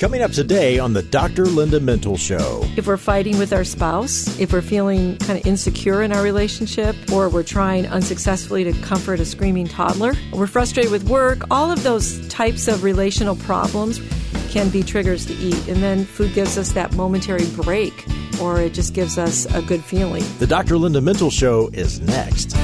Coming up today on the Dr. Linda Mintle Show. If we're fighting with our spouse, if we're feeling kind of insecure in our relationship, or we're trying unsuccessfully to comfort a screaming toddler, we're frustrated with work, all of those types of relational problems can be triggers to eat. And then food gives us that momentary break, or it just gives us a good feeling. The Dr. Linda Mintle Show is next.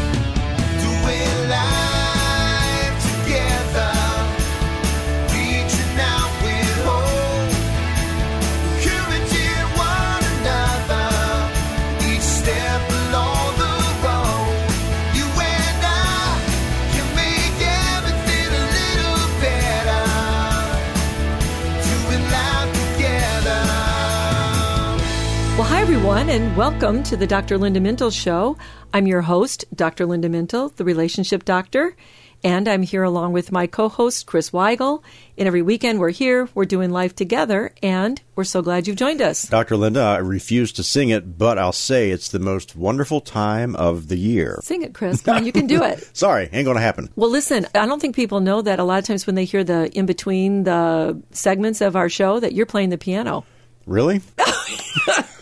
Everyone, and welcome to the Dr. Linda Mintle Show. I'm your host, Dr. Linda Mintle, the relationship doctor, and I'm here along with my co-host, Chris Weigel. And every weekend we're here, we're doing life together, and we're so glad you've joined us. Dr. Linda, I refuse to sing it, but I'll say it's the most wonderful time of the year. Sing it, Chris. Come on, you can do it. Sorry, ain't going to happen. Well, listen, I don't think people know that a lot of times when they hear the in-between the segments of our show that you're playing the piano. Really?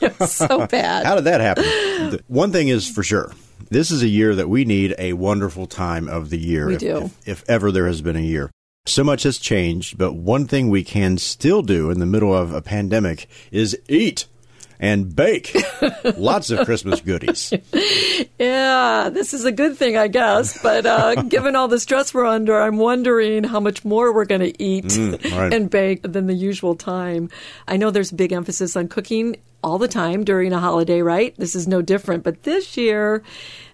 It was so bad. How did that happen? One thing is for sure. This is a year that we need a wonderful time of the year. We do. If ever there has been a year. So much has changed, but one thing we can still do in the middle of a pandemic is eat and bake lots of Christmas goodies. Yeah, this is a good thing, I guess. But given all the stress we're under, I'm wondering how much more we're going to eat and bake than the usual time. I know there's big emphasis on cooking all the time during a holiday, right? This is no different. But this year,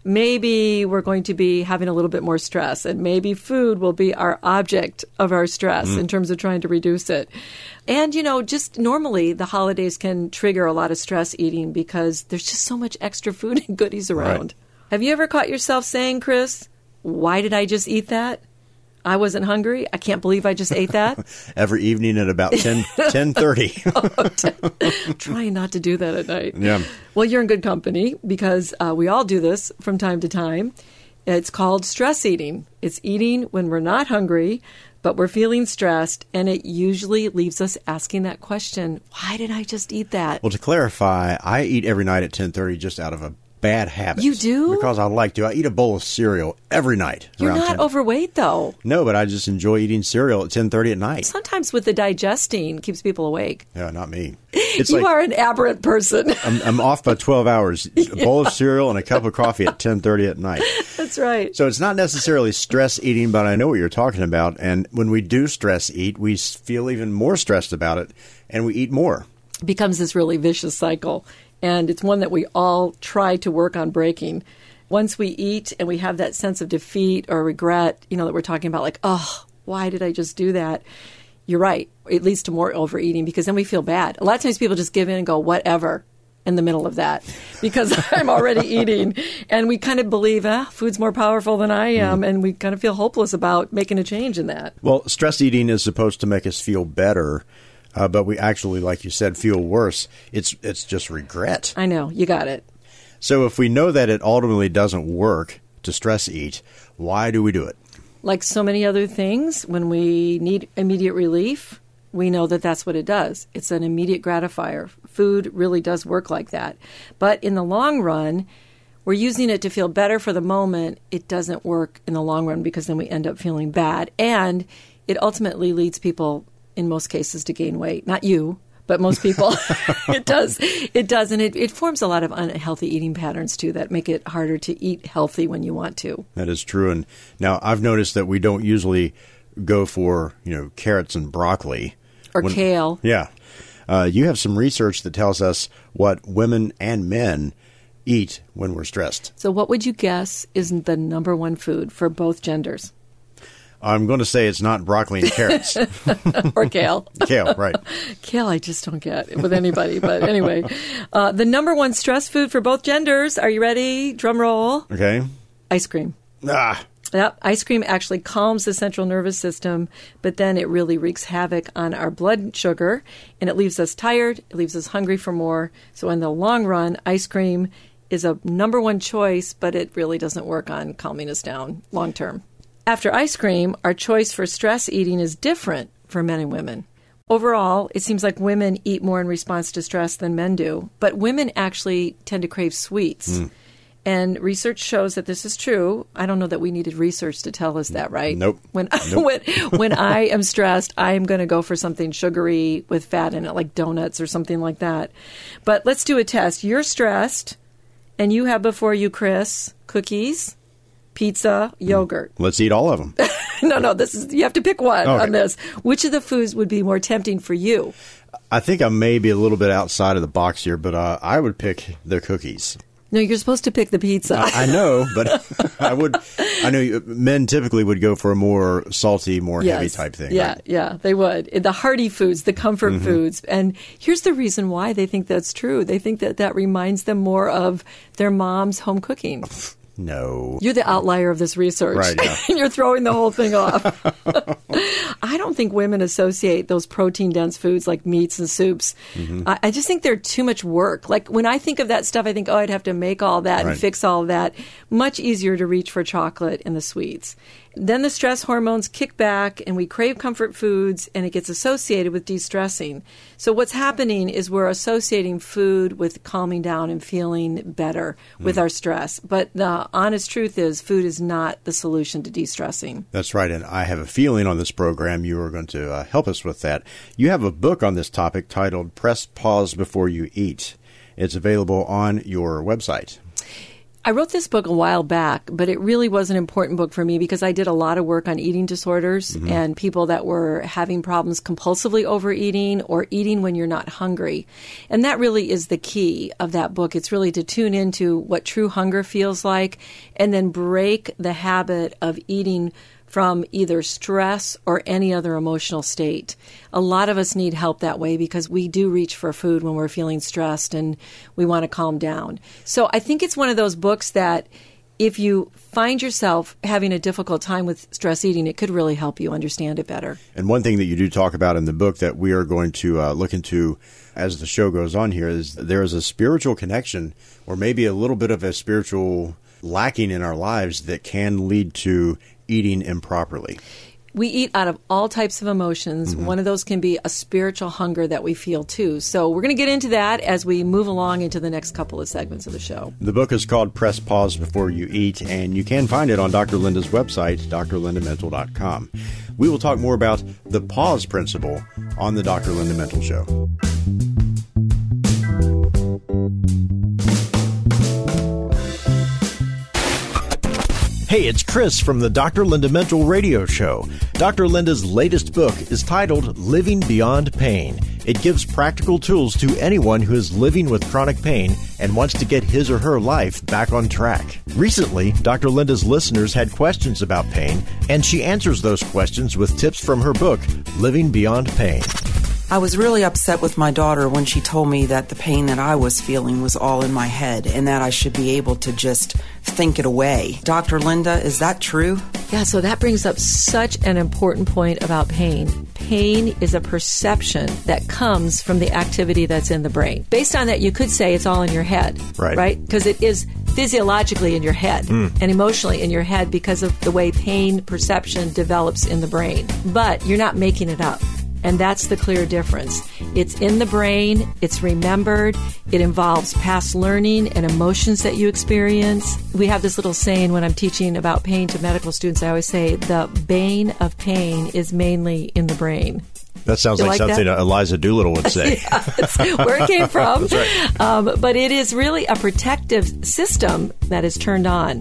maybe we're going to be having a little bit more stress, and maybe food will be our object of our stress in terms of trying to reduce it. And, you know, just normally the holidays can trigger a lot of stress eating because there's just so much extra food and goodies around. Right. Have you ever caught yourself saying, Chris, why did I just eat that? I wasn't hungry. I can't believe I just ate that. Every evening at about 10:30. Trying not to do that at night. Yeah. Well, you're in good company because we all do this from time to time. It's called stress eating. It's eating when we're not hungry, but we're feeling stressed, and it usually leaves us asking that question, why did I just eat that? Well, to clarify, I eat every night at 10:30 just out of a bad habits. You do? Because I like to. I eat a bowl of cereal every night. You're not overweight, though. No, but I just enjoy eating cereal at 10:30 at night. Sometimes with the digesting, keeps people awake. Yeah, not me. It's you are an aberrant person. I'm off by 12 hours. A bowl of cereal and a cup of coffee at 10:30 at night. That's right. So it's not necessarily stress eating, but I know what you're talking about. And when we do stress eat, we feel even more stressed about it, and we eat more. It becomes this really vicious cycle. And it's one that we all try to work on breaking. Once we eat and we have that sense of defeat or regret, you know, that we're talking about, like, oh, why did I just do that? You're right. It leads to more overeating because then we feel bad. A lot of times people just give in and go, whatever, in the middle of that, because I'm already eating. And we kind of believe, food's more powerful than I am. And we kind of feel hopeless about making a change in that. Well, stress eating is supposed to make us feel better. But we actually, like you said, feel worse. It's just regret. I know. You got it. So if we know that it ultimately doesn't work to stress eat, why do we do it? Like so many other things, when we need immediate relief, we know that that's what it does. It's an immediate gratifier. Food really does work like that. But in the long run, we're using it to feel better for the moment. It doesn't work in the long run because then we end up feeling bad. And it ultimately leads people, in most cases, to gain weight. Not you, but most people. It does. It does. And it forms a lot of unhealthy eating patterns, too, that make it harder to eat healthy when you want to. That is true. And now I've noticed that we don't usually go for, you know, carrots and broccoli. Or kale. Yeah. You have some research that tells us what women and men eat when we're stressed. So what would you guess is the number one food for both genders? I'm going to say it's not broccoli and carrots. Or kale. Kale, right. Kale I just don't get with anybody. But anyway, the number one stress food for both genders. Are you ready? Drum roll. Okay. Ice cream. Ah. Yep. Ice cream actually calms the central nervous system, but then it really wreaks havoc on our blood sugar, and it leaves us tired. It leaves us hungry for more. So in the long run, ice cream is a number one choice, but it really doesn't work on calming us down long term. After ice cream, our choice for stress eating is different for men and women. Overall, it seems like women eat more in response to stress than men do, but women actually tend to crave sweets. Mm. And research shows that this is true. I don't know that we needed research to tell us that, right? Nope. Nope. when I am stressed, I am going to go for something sugary with fat in it, like donuts or something like that. But let's do a test. You're stressed, and you have before you, Chris, cookies, pizza, yogurt. Let's eat all of them. No. You have to pick one on this. Which of the foods would be more tempting for you? I think I may be a little bit outside of the box here, but I would pick the cookies. No, you're supposed to pick the pizza. I know, but I would. I know men typically would go for a more salty, more heavy type thing. Yeah, right? Yeah, they would. The hearty foods, the comfort foods. And here's the reason why they think that's true. They think that reminds them more of their mom's home cooking. No. You're the outlier of this research. Right, yeah. And you're throwing the whole thing off. I don't think women associate those protein-dense foods like meats and soups. Mm-hmm. I just think they're too much work. Like when I think of that stuff, I think, I'd have to make all that and fix all that. Much easier to reach for chocolate and the sweets. Then the stress hormones kick back and we crave comfort foods and it gets associated with de-stressing. So what's happening is we're associating food with calming down and feeling better with our stress. But the honest truth is food is not the solution to de-stressing. That's right. And I have a feeling on this program you are going to help us with that. You have a book on this topic titled Press Pause Before You Eat. It's available on your website. I wrote this book a while back, but it really was an important book for me because I did a lot of work on eating disorders and people that were having problems compulsively overeating or eating when you're not hungry. And that really is the key of that book. It's really to tune into what true hunger feels like and then break the habit of eating from either stress or any other emotional state. A lot of us need help that way because we do reach for food when we're feeling stressed and we want to calm down. So I think it's one of those books that if you find yourself having a difficult time with stress eating, it could really help you understand it better. And one thing that you do talk about in the book that we are going to look into as the show goes on here is there is a spiritual connection or maybe a little bit of a spiritual lacking in our lives that can lead to eating improperly. We eat out of all types of emotions. Mm-hmm. One of those can be a spiritual hunger that we feel too. So we're going to get into that as we move along into the next couple of segments of the show. The book is called Press Pause Before You Eat, and you can find it on Dr. Linda's website, drlindamintle.com. We will talk more about the pause principle on the Dr. Linda Mintle Show. Hey, it's Chris from the Dr. Linda Mintle Radio Show. Dr. Linda's latest book is titled Living Beyond Pain. It gives practical tools to anyone who is living with chronic pain and wants to get his or her life back on track. Recently, Dr. Linda's listeners had questions about pain, and she answers those questions with tips from her book, Living Beyond Pain. I was really upset with my daughter when she told me that the pain that I was feeling was all in my head and that I should be able to just think it away. Dr. Linda, is that true? Yeah, so that brings up such an important point about pain. Pain is a perception that comes from the activity that's in the brain. Based on that, you could say it's all in your head, right? Because it is physiologically in your head and emotionally in your head because of the way pain perception develops in the brain. But you're not making it up. And that's the clear difference. It's in the brain, it's remembered, it involves past learning and emotions that you experience. We have this little saying when I'm teaching about pain to medical students, I always say the bane of pain is mainly in the brain. That sounds like something that Eliza Doolittle would say. Yeah, that's where it came from. That's right. But it is really a protective system that is turned on.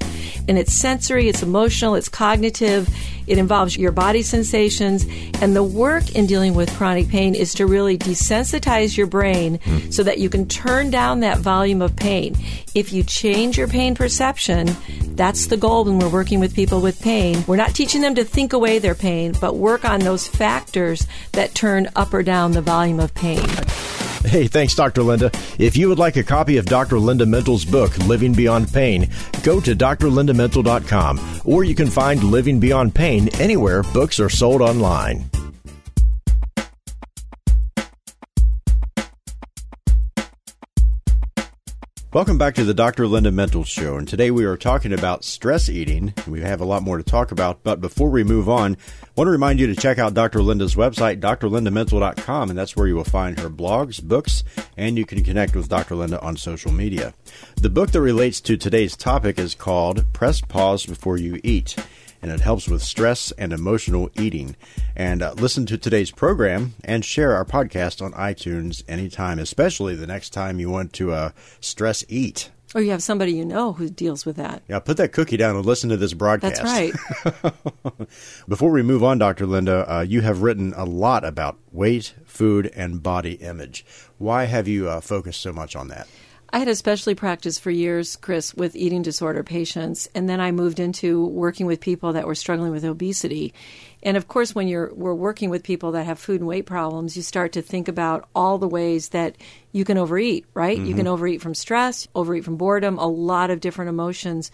And it's sensory, it's emotional, it's cognitive. It involves your body sensations. And the work in dealing with chronic pain is to really desensitize your brain so that you can turn down that volume of pain. If you change your pain perception, that's the goal when we're working with people with pain. We're not teaching them to think away their pain, but work on those factors that turn up or down the volume of pain. Hey, thanks, Dr. Linda. If you would like a copy of Dr. Linda Mintle's book, Living Beyond Pain, go to drlindamintle.com, or you can find Living Beyond Pain anywhere books are sold online. Welcome back to the Dr. Linda Mintle Show, and today we are talking about stress eating. We have a lot more to talk about, but before we move on, I want to remind you to check out Dr. Linda's website, drlindamintle.com, and that's where you will find her blogs, books, and you can connect with Dr. Linda on social media. The book that relates to today's topic is called Press Pause Before You Eat, and it helps with stress and emotional eating. And listen to today's program and share our podcast on iTunes anytime, especially the next time you want to stress eat. Or you have somebody you know who deals with that. Yeah, put that cookie down and listen to this broadcast. That's right. Before we move on, Dr. Linda, you have written a lot about weight, food, and body image. Why have you focused so much on that? I had especially practiced for years, Chris, with eating disorder patients, and then I moved into working with people that were struggling with obesity. And of course, when we're working with people that have food and weight problems, you start to think about all the ways that you can overeat, right? Mm-hmm. You can overeat from stress, overeat from boredom, a lot of different emotions.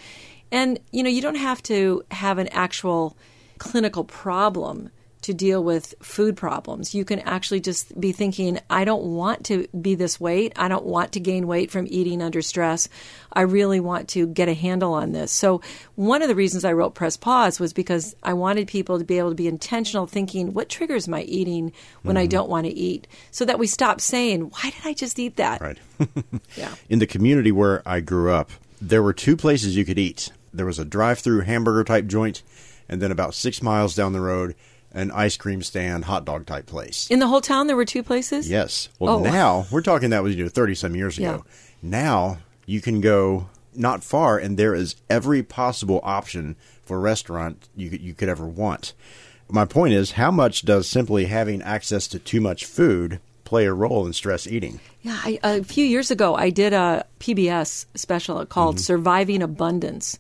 And, you know, you don't have to have an actual clinical problem to deal with food problems. You can actually just be thinking, I don't want to be this weight. I don't want to gain weight from eating under stress. I really want to get a handle on this. So one of the reasons I wrote Press Pause was because I wanted people to be able to be intentional thinking, what triggers my eating when I don't want to eat? So that we stop saying, why did I just eat that? Right. Yeah. In the community where I grew up, there were two places you could eat. There was a drive-through hamburger type joint, and then about 6 miles down the road, an ice cream stand, hot dog type place. In the whole town, there were two places? Yes. Well, now, we're talking that was 30-some years ago. Yeah. Now, you can go not far, and there is every possible option for a restaurant you could ever want. My point is, how much does simply having access to too much food play a role in stress eating? Yeah, a few years ago, I did a PBS special called Surviving Abundance.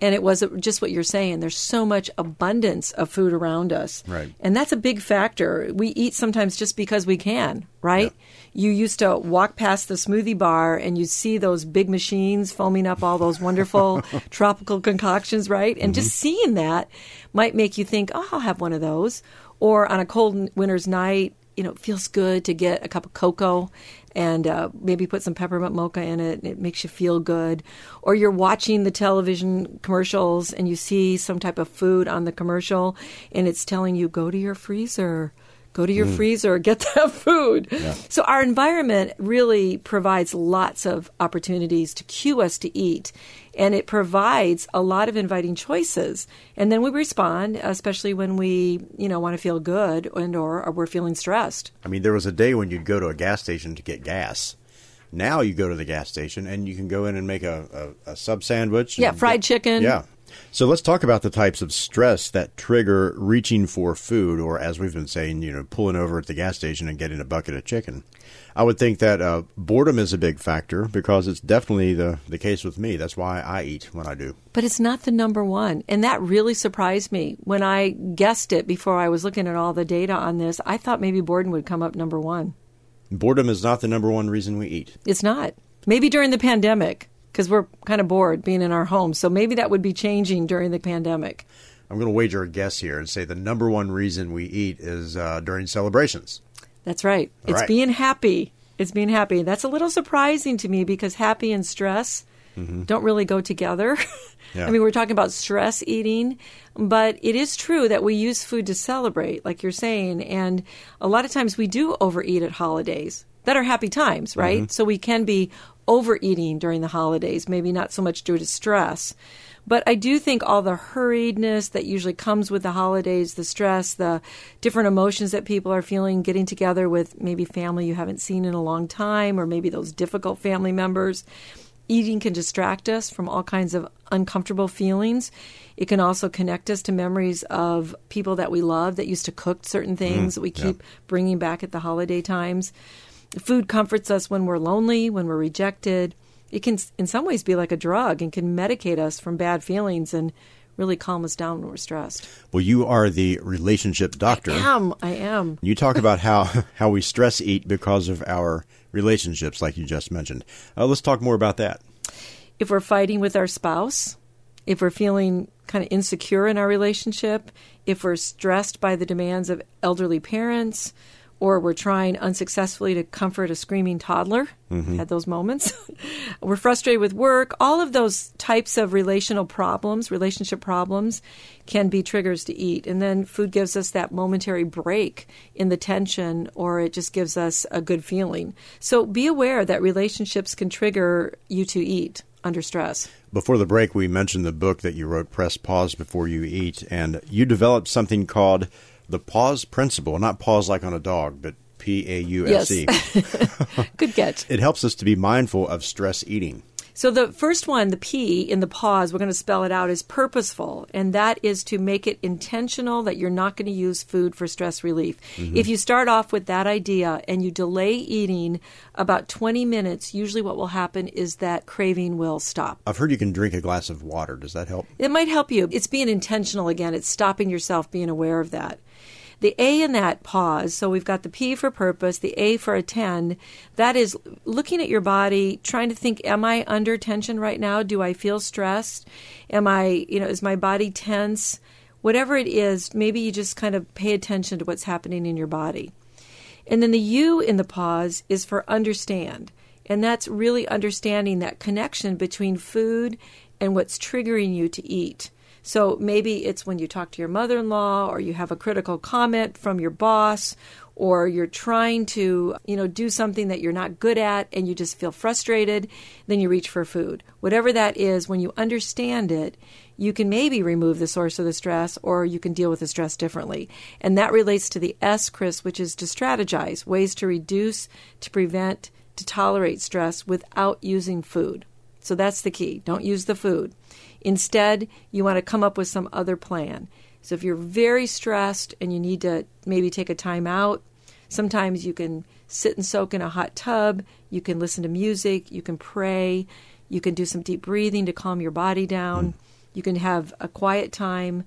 And it was just what you're saying. There's so much abundance of food around us. Right. And that's a big factor. We eat sometimes just because we can, right? Yeah. You used to walk past the smoothie bar and you'd see those big machines foaming up all those wonderful tropical concoctions, right? And just seeing that might make you think, oh, I'll have one of those. Or on a cold winter's night, it feels good to get a cup of cocoa and maybe put some peppermint mocha in it, and it makes you feel good. Or you're watching the television commercials, and you see some type of food on the commercial, and it's telling you, go to your freezer. Go to your freezer, get that food. Yeah. So our environment really provides lots of opportunities to cue us to eat, and it provides a lot of inviting choices. And then we respond, especially when we, want to feel good and or we're feeling stressed. I mean, there was a day when you'd go to a gas station to get gas. Now you go to the gas station and you can go in and make a sub sandwich. Yeah, fried chicken. Yeah. So let's talk about the types of stress that trigger reaching for food, or as we've been saying, pulling over at the gas station and getting a bucket of chicken. I would think that boredom is a big factor, because it's definitely the case with me. That's why I eat when I do. But it's not the number one. And that really surprised me. When I guessed it before I was looking at all the data on this, I thought maybe boredom would come up number one. Boredom is not the number one reason we eat. It's not. Maybe during the pandemic, because we're kind of bored being in our homes. So maybe that would be changing during the pandemic. I'm going to wager a guess here and say the number one reason we eat is during celebrations. That's right. It's being happy. It's being happy. That's a little surprising to me, because happy and stress don't really go together. Yeah. I mean, we're talking about stress eating, but it is true that we use food to celebrate, like you're saying. And a lot of times we do overeat at holidays that are happy times, right? Mm-hmm. So we can be overeating during the holidays, maybe not so much due to stress. But I do think all the hurriedness that usually comes with the holidays, the stress, the different emotions that people are feeling, getting together with maybe family you haven't seen in a long time, or maybe those difficult family members. Eating can distract us from all kinds of uncomfortable feelings. It can also connect us to memories of people that we love that used to cook certain things that we keep bringing back at the holiday times. Food comforts us when we're lonely, when we're rejected. It can, in some ways, be like a drug and can medicate us from bad feelings and really calm us down when we're stressed. Well, you are the relationship doctor. I am. You talk about how we stress eat because of our relationships, like you just mentioned. Let's talk more about that. If we're fighting with our spouse, if we're feeling kind of insecure in our relationship, if we're stressed by the demands of elderly parents, or we're trying unsuccessfully to comfort a screaming toddler. Mm-hmm. I've had those moments. We're frustrated with work. All of those types of relationship problems can be triggers to eat. And then food gives us that momentary break in the tension, or it just gives us a good feeling. So be aware that relationships can trigger you to eat under stress. Before the break, we mentioned the book that you wrote, Press Pause Before You Eat, and you developed something called the pause principle, not pause like on a dog, but P-A-U-S-E. Yes. Good catch. It helps us to be mindful of stress eating. So the first one, the P in the pause, we're going to spell it out, is purposeful. And that is to make it intentional that you're not going to use food for stress relief. Mm-hmm. If you start off with that idea and you delay eating about 20 minutes, usually what will happen is that craving will stop. I've heard you can drink a glass of water. Does that help? It might help you. It's being intentional again. It's stopping yourself, being aware of that. The A in that pause, so we've got the P for purpose, the A for attend, that is looking at your body, trying to think, am I under tension right now? Do I feel stressed? Is my body tense? Whatever it is, maybe you just kind of pay attention to what's happening in your body. And then the U in the pause is for understand. And that's really understanding that connection between food and what's triggering you to eat. So maybe it's when you talk to your mother-in-law, or you have a critical comment from your boss, or you're trying to, do something that you're not good at and you just feel frustrated, then you reach for food. Whatever that is, when you understand it, you can maybe remove the source of the stress, or you can deal with the stress differently. And that relates to the S, Chris, which is to strategize, ways to reduce, to prevent, to tolerate stress without using food. So that's the key. Don't use the food. Instead, you want to come up with some other plan. So if you're very stressed and you need to maybe take a time out, sometimes you can sit and soak in a hot tub, you can listen to music, you can pray, you can do some deep breathing to calm your body down, you can have a quiet time,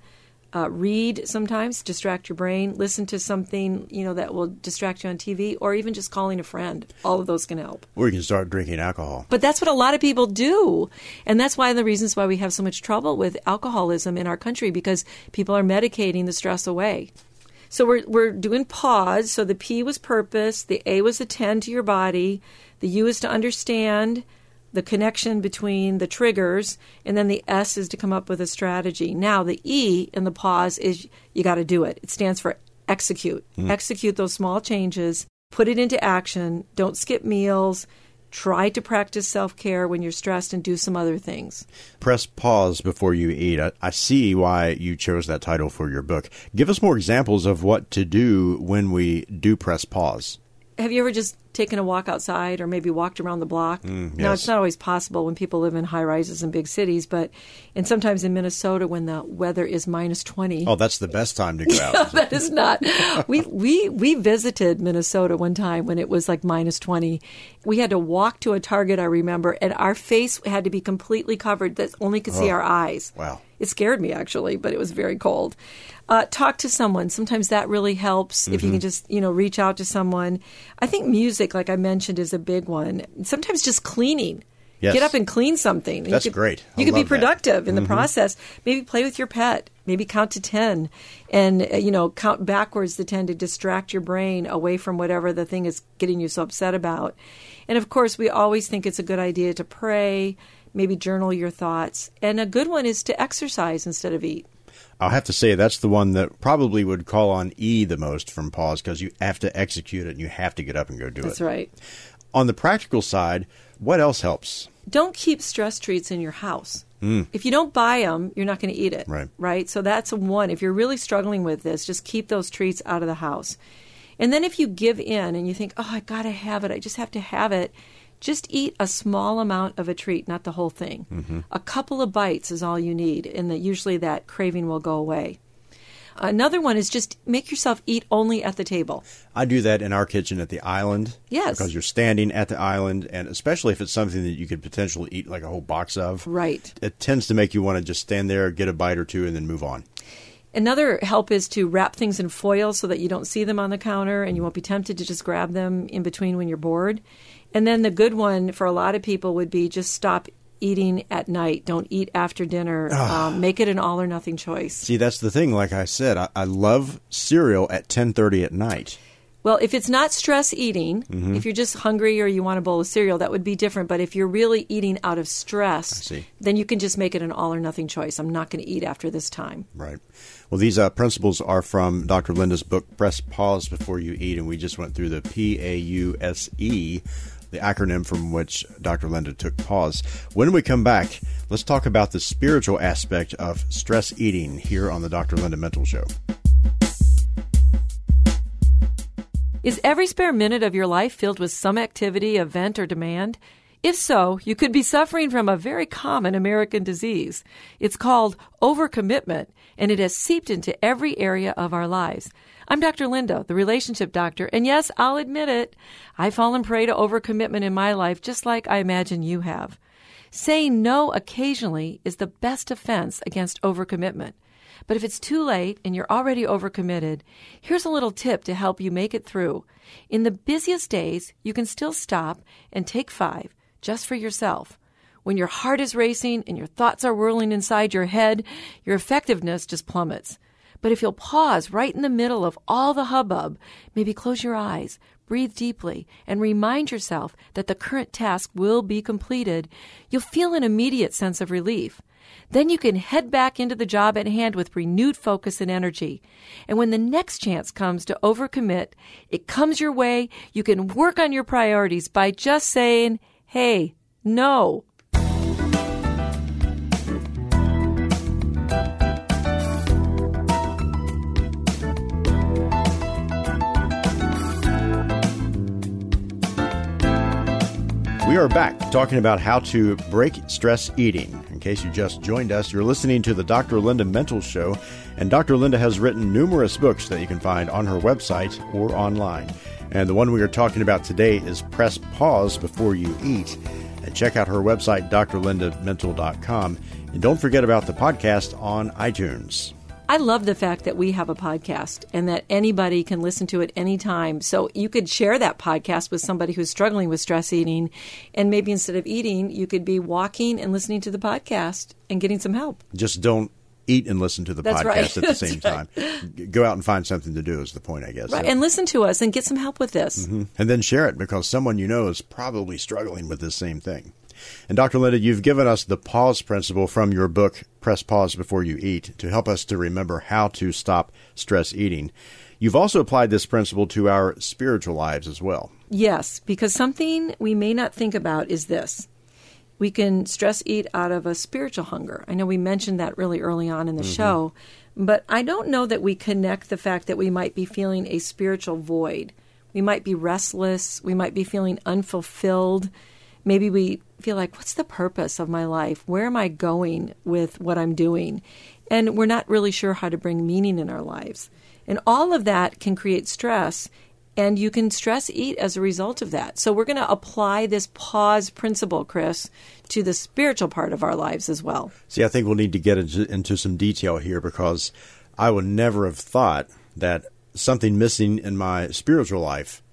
read sometimes, distract your brain, listen to something, that will distract you on TV, or even just calling a friend. All of those can help. Or you can start drinking alcohol. But that's what a lot of people do. And that's one of the reasons why we have so much trouble with alcoholism in our country, because people are medicating the stress away. So we're doing pause. So the P was purpose. The A was attend to your body. The U is to understand the connection between the triggers, and then the S is to come up with a strategy. Now, the E in the pause is you got to do it. It stands for execute. Mm. Execute those small changes. Put it into action. Don't skip meals. Try to practice self-care when you're stressed and do some other things. Press pause before you eat. I see why you chose that title for your book. Give us more examples of what to do when we do press pause. Have you ever just taken a walk outside, or maybe walked around the block? Yes. Now, it's not always possible when people live in high rises in big cities, and sometimes in Minnesota when the weather is minus 20. Oh, that's the best time to go out. No, that is not. We visited Minnesota one time when it was like minus 20. We had to walk to a Target, I remember, and our face had to be completely covered that only could see our eyes. Wow. It scared me, actually, but it was very cold. Talk to someone. Sometimes that really helps if you can just, reach out to someone. I think music, like I mentioned, is a big one. Sometimes just cleaning. Yes. Get up and clean something. That's great. You could be productive in the process. Maybe play with your pet. Maybe count to 10 and, count backwards to 10 to distract your brain away from whatever the thing is getting you so upset about. And, of course, we always think it's a good idea to pray. Maybe journal your thoughts. And a good one is to exercise instead of eat. I'll have to say that's the one that probably would call on E the most from pause, because you have to execute it and you have to get up and go do it. That's right. On the practical side, what else helps? Don't keep stress treats in your house. Mm. If you don't buy them, you're not going to eat it. Right? So that's one. If you're really struggling with this, just keep those treats out of the house. And then if you give in and you think, I got to have it, I just have to have it, just eat a small amount of a treat, not the whole thing. Mm-hmm. A couple of bites is all you need, and usually that craving will go away. Another one is just make yourself eat only at the table. I do that in our kitchen at the island. Yes. Because you're standing at the island, and especially if it's something that you could potentially eat like a whole box of. Right. It tends to make you want to just stand there, get a bite or two, and then move on. Another help is to wrap things in foil so that you don't see them on the counter and you won't be tempted to just grab them in between when you're bored. And then the good one for a lot of people would be just stop eating at night. Don't eat after dinner. Make it an all or nothing choice. See, that's the thing. Like I said, I love cereal at 10:30 at night. Well, if it's not stress eating, mm-hmm. if you're just hungry or you want a bowl of cereal, that would be different. But if you're really eating out of stress, then you can just make it an all or nothing choice. I'm not going to eat after this time. Right. Well, these principles are from Dr. Linda's book, Press Pause Before You Eat. And we just went through the PAUSE, the acronym from which Dr. Linda took pause. When we come back, let's talk about the spiritual aspect of stress eating here on the Dr. Linda Mintle Show. Is every spare minute of your life filled with some activity, event, or demand? If so, you could be suffering from a very common American disease. It's called overcommitment, and it has seeped into every area of our lives. I'm Dr. Linda, the relationship doctor, and yes, I'll admit it, I've fallen prey to overcommitment in my life just like I imagine you have. Saying no occasionally is the best defense against overcommitment. But if it's too late and you're already overcommitted, here's a little tip to help you make it through. In the busiest days, you can still stop and take 5 just for yourself. When your heart is racing and your thoughts are whirling inside your head, your effectiveness just plummets. But if you'll pause right in the middle of all the hubbub, maybe close your eyes, breathe deeply, and remind yourself that the current task will be completed, you'll feel an immediate sense of relief. Then you can head back into the job at hand with renewed focus and energy. And when the next chance comes to overcommit, it comes your way. You can work on your priorities by just saying, hey, no. We are back talking about how to break stress eating. In case you just joined us, you're listening to the Dr. Linda Mintle Show, and Dr. Linda has written numerous books that you can find on her website or online. And the one we are talking about today is Press Pause Before You Eat. And check out her website, drlindamintle.com. And don't forget about the podcast on iTunes. I love the fact that we have a podcast and that anybody can listen to it anytime. So you could share that podcast with somebody who's struggling with stress eating. And maybe instead of eating, you could be walking and listening to the podcast and getting some help. Just don't eat and listen to the podcast at the same time. Go out and find something to do is the point, I guess. Right. So. And listen to us and get some help with this. Mm-hmm. And then share it because someone you know is probably struggling with this same thing. And Dr. Linda, you've given us the pause principle from your book, Press Pause Before You Eat, to help us to remember how to stop stress eating. You've also applied this principle to our spiritual lives as well. Yes, because something we may not think about is this. We can stress eat out of a spiritual hunger. I know we mentioned that really early on in the show, but I don't know that we connect the fact that we might be feeling a spiritual void. We might be restless. We might be feeling unfulfilled. Maybe we feel like, what's the purpose of my life? Where am I going with what I'm doing? And we're not really sure how to bring meaning in our lives. And all of that can create stress, and you can stress eat as a result of that. So we're going to apply this pause principle, Chris, to the spiritual part of our lives as well. See, I think we'll need to get into some detail here because I would never have thought that something missing in my spiritual life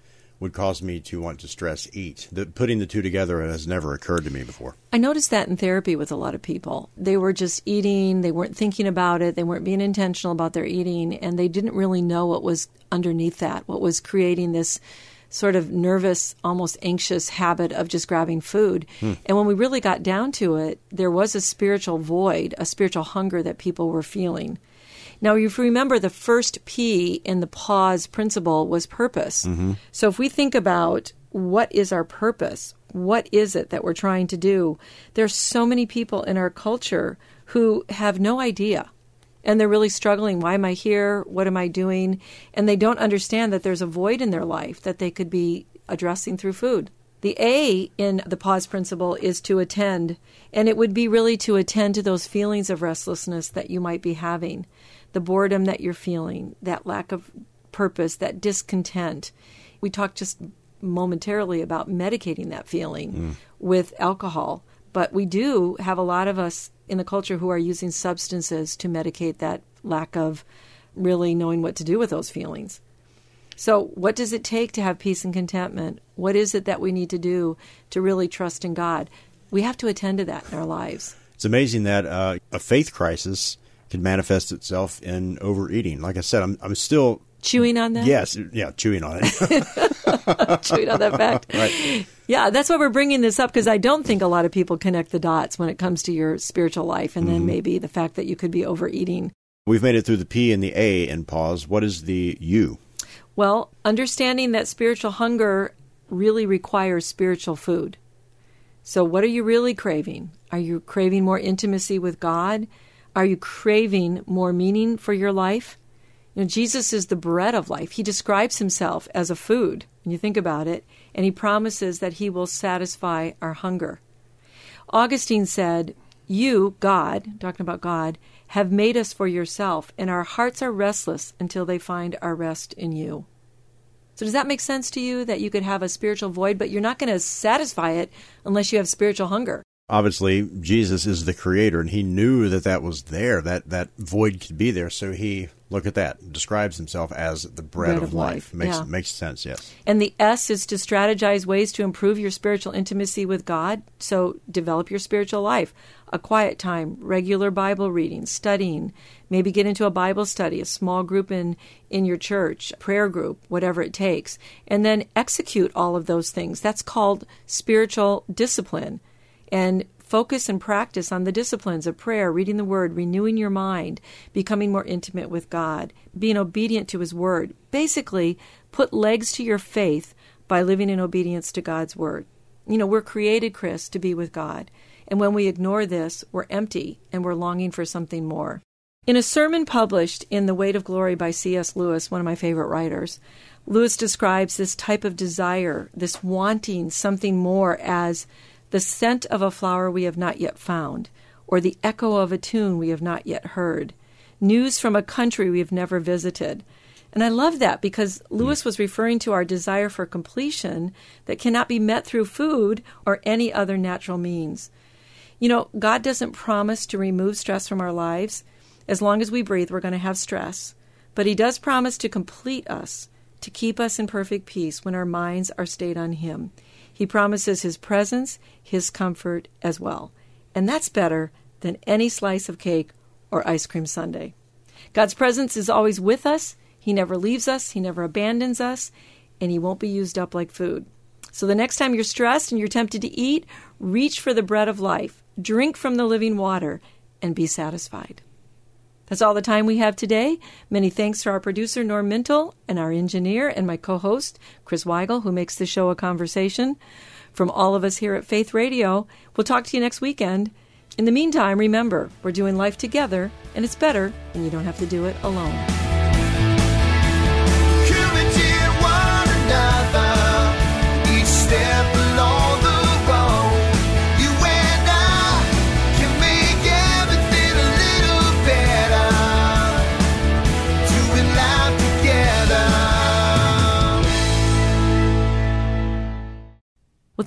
would cause me to want to stress eat. Putting the two together has never occurred to me before. I noticed that in therapy with a lot of people. They were just eating. They weren't thinking about it. They weren't being intentional about their eating. And they didn't really know what was underneath that, what was creating this sort of nervous, almost anxious habit of just grabbing food. And when we really got down to it, there was a spiritual void, a spiritual hunger that people were feeling. Now, if you remember, the first P in the pause principle was purpose. So if we think about what is our purpose, what is it that we're trying to do, there's so many people in our culture who have no idea. And they're really struggling. Why am I here? What am I doing? And they don't understand that there's a void in their life that they could be addressing through food. The A in the pause principle is to attend, and it would be really to attend to those feelings of restlessness that you might be having, the boredom that you're feeling, that lack of purpose, that discontent. We talked just momentarily about medicating that feeling with alcohol, but we do have a lot of us in the culture who are using substances to medicate that lack of really knowing what to do with those feelings. So what does it take to have peace and contentment? What is it that we need to do to really trust in God? We have to attend to that in our lives. It's amazing that a faith crisis can manifest itself in overeating. Like I said, I'm still Chewing on that? Yes. Yeah, chewing on it. Chewing on that fact. Right. Yeah, that's why we're bringing this up, because I don't think a lot of people connect the dots when it comes to your spiritual life, and then maybe the fact that you could be overeating. We've made it through the P and the A in pause. What is the U? Well, understanding that spiritual hunger really requires spiritual food. So what are you really craving? Are you craving more intimacy with God? Are you craving more meaning for your life? You know, Jesus is the bread of life. He describes himself as a food, when you think about it, and he promises that he will satisfy our hunger. Augustine said, "You, God," talking about God, "have made us for yourself, and our hearts are restless until they find our rest in you." So does that make sense to you, that you could have a spiritual void, but you're not going to satisfy it unless you have spiritual hunger? Obviously, Jesus is the creator, and he knew that that was there, that void could be there. So he, look at that, describes himself as the bread of life. Makes sense, yes. And the S is to strategize ways to improve your spiritual intimacy with God. So develop your spiritual life, a quiet time, regular Bible reading, studying, maybe get into a Bible study, a small group in your church, prayer group, whatever it takes. And then execute all of those things. That's called spiritual discipline. And focus and practice on the disciplines of prayer, reading the Word, renewing your mind, becoming more intimate with God, being obedient to His Word. Basically, put legs to your faith by living in obedience to God's Word. You know, we're created, Chris, to be with God. And when we ignore this, we're empty and we're longing for something more. In a sermon published in The Weight of Glory by C.S. Lewis, one of my favorite writers, Lewis describes this type of desire, this wanting something more, as the scent of a flower we have not yet found, or the echo of a tune we have not yet heard, news from a country we have never visited. And I love that, because Lewis was referring to our desire for completion that cannot be met through food or any other natural means. You know, God doesn't promise to remove stress from our lives. As long as we breathe, we're going to have stress. But He does promise to complete us, to keep us in perfect peace when our minds are stayed on Him. He promises His presence, His comfort as well. And that's better than any slice of cake or ice cream sundae. God's presence is always with us. He never leaves us. He never abandons us. And He won't be used up like food. So the next time you're stressed and you're tempted to eat, reach for the bread of life, drink from the living water, and be satisfied. That's all the time we have today. Many thanks to our producer, Norm Mintle, and our engineer and my co-host, Chris Weigel, who makes the show a conversation. From all of us here at Faith Radio, we'll talk to you next weekend. In the meantime, remember, we're doing life together, and it's better when you don't have to do it alone. Well,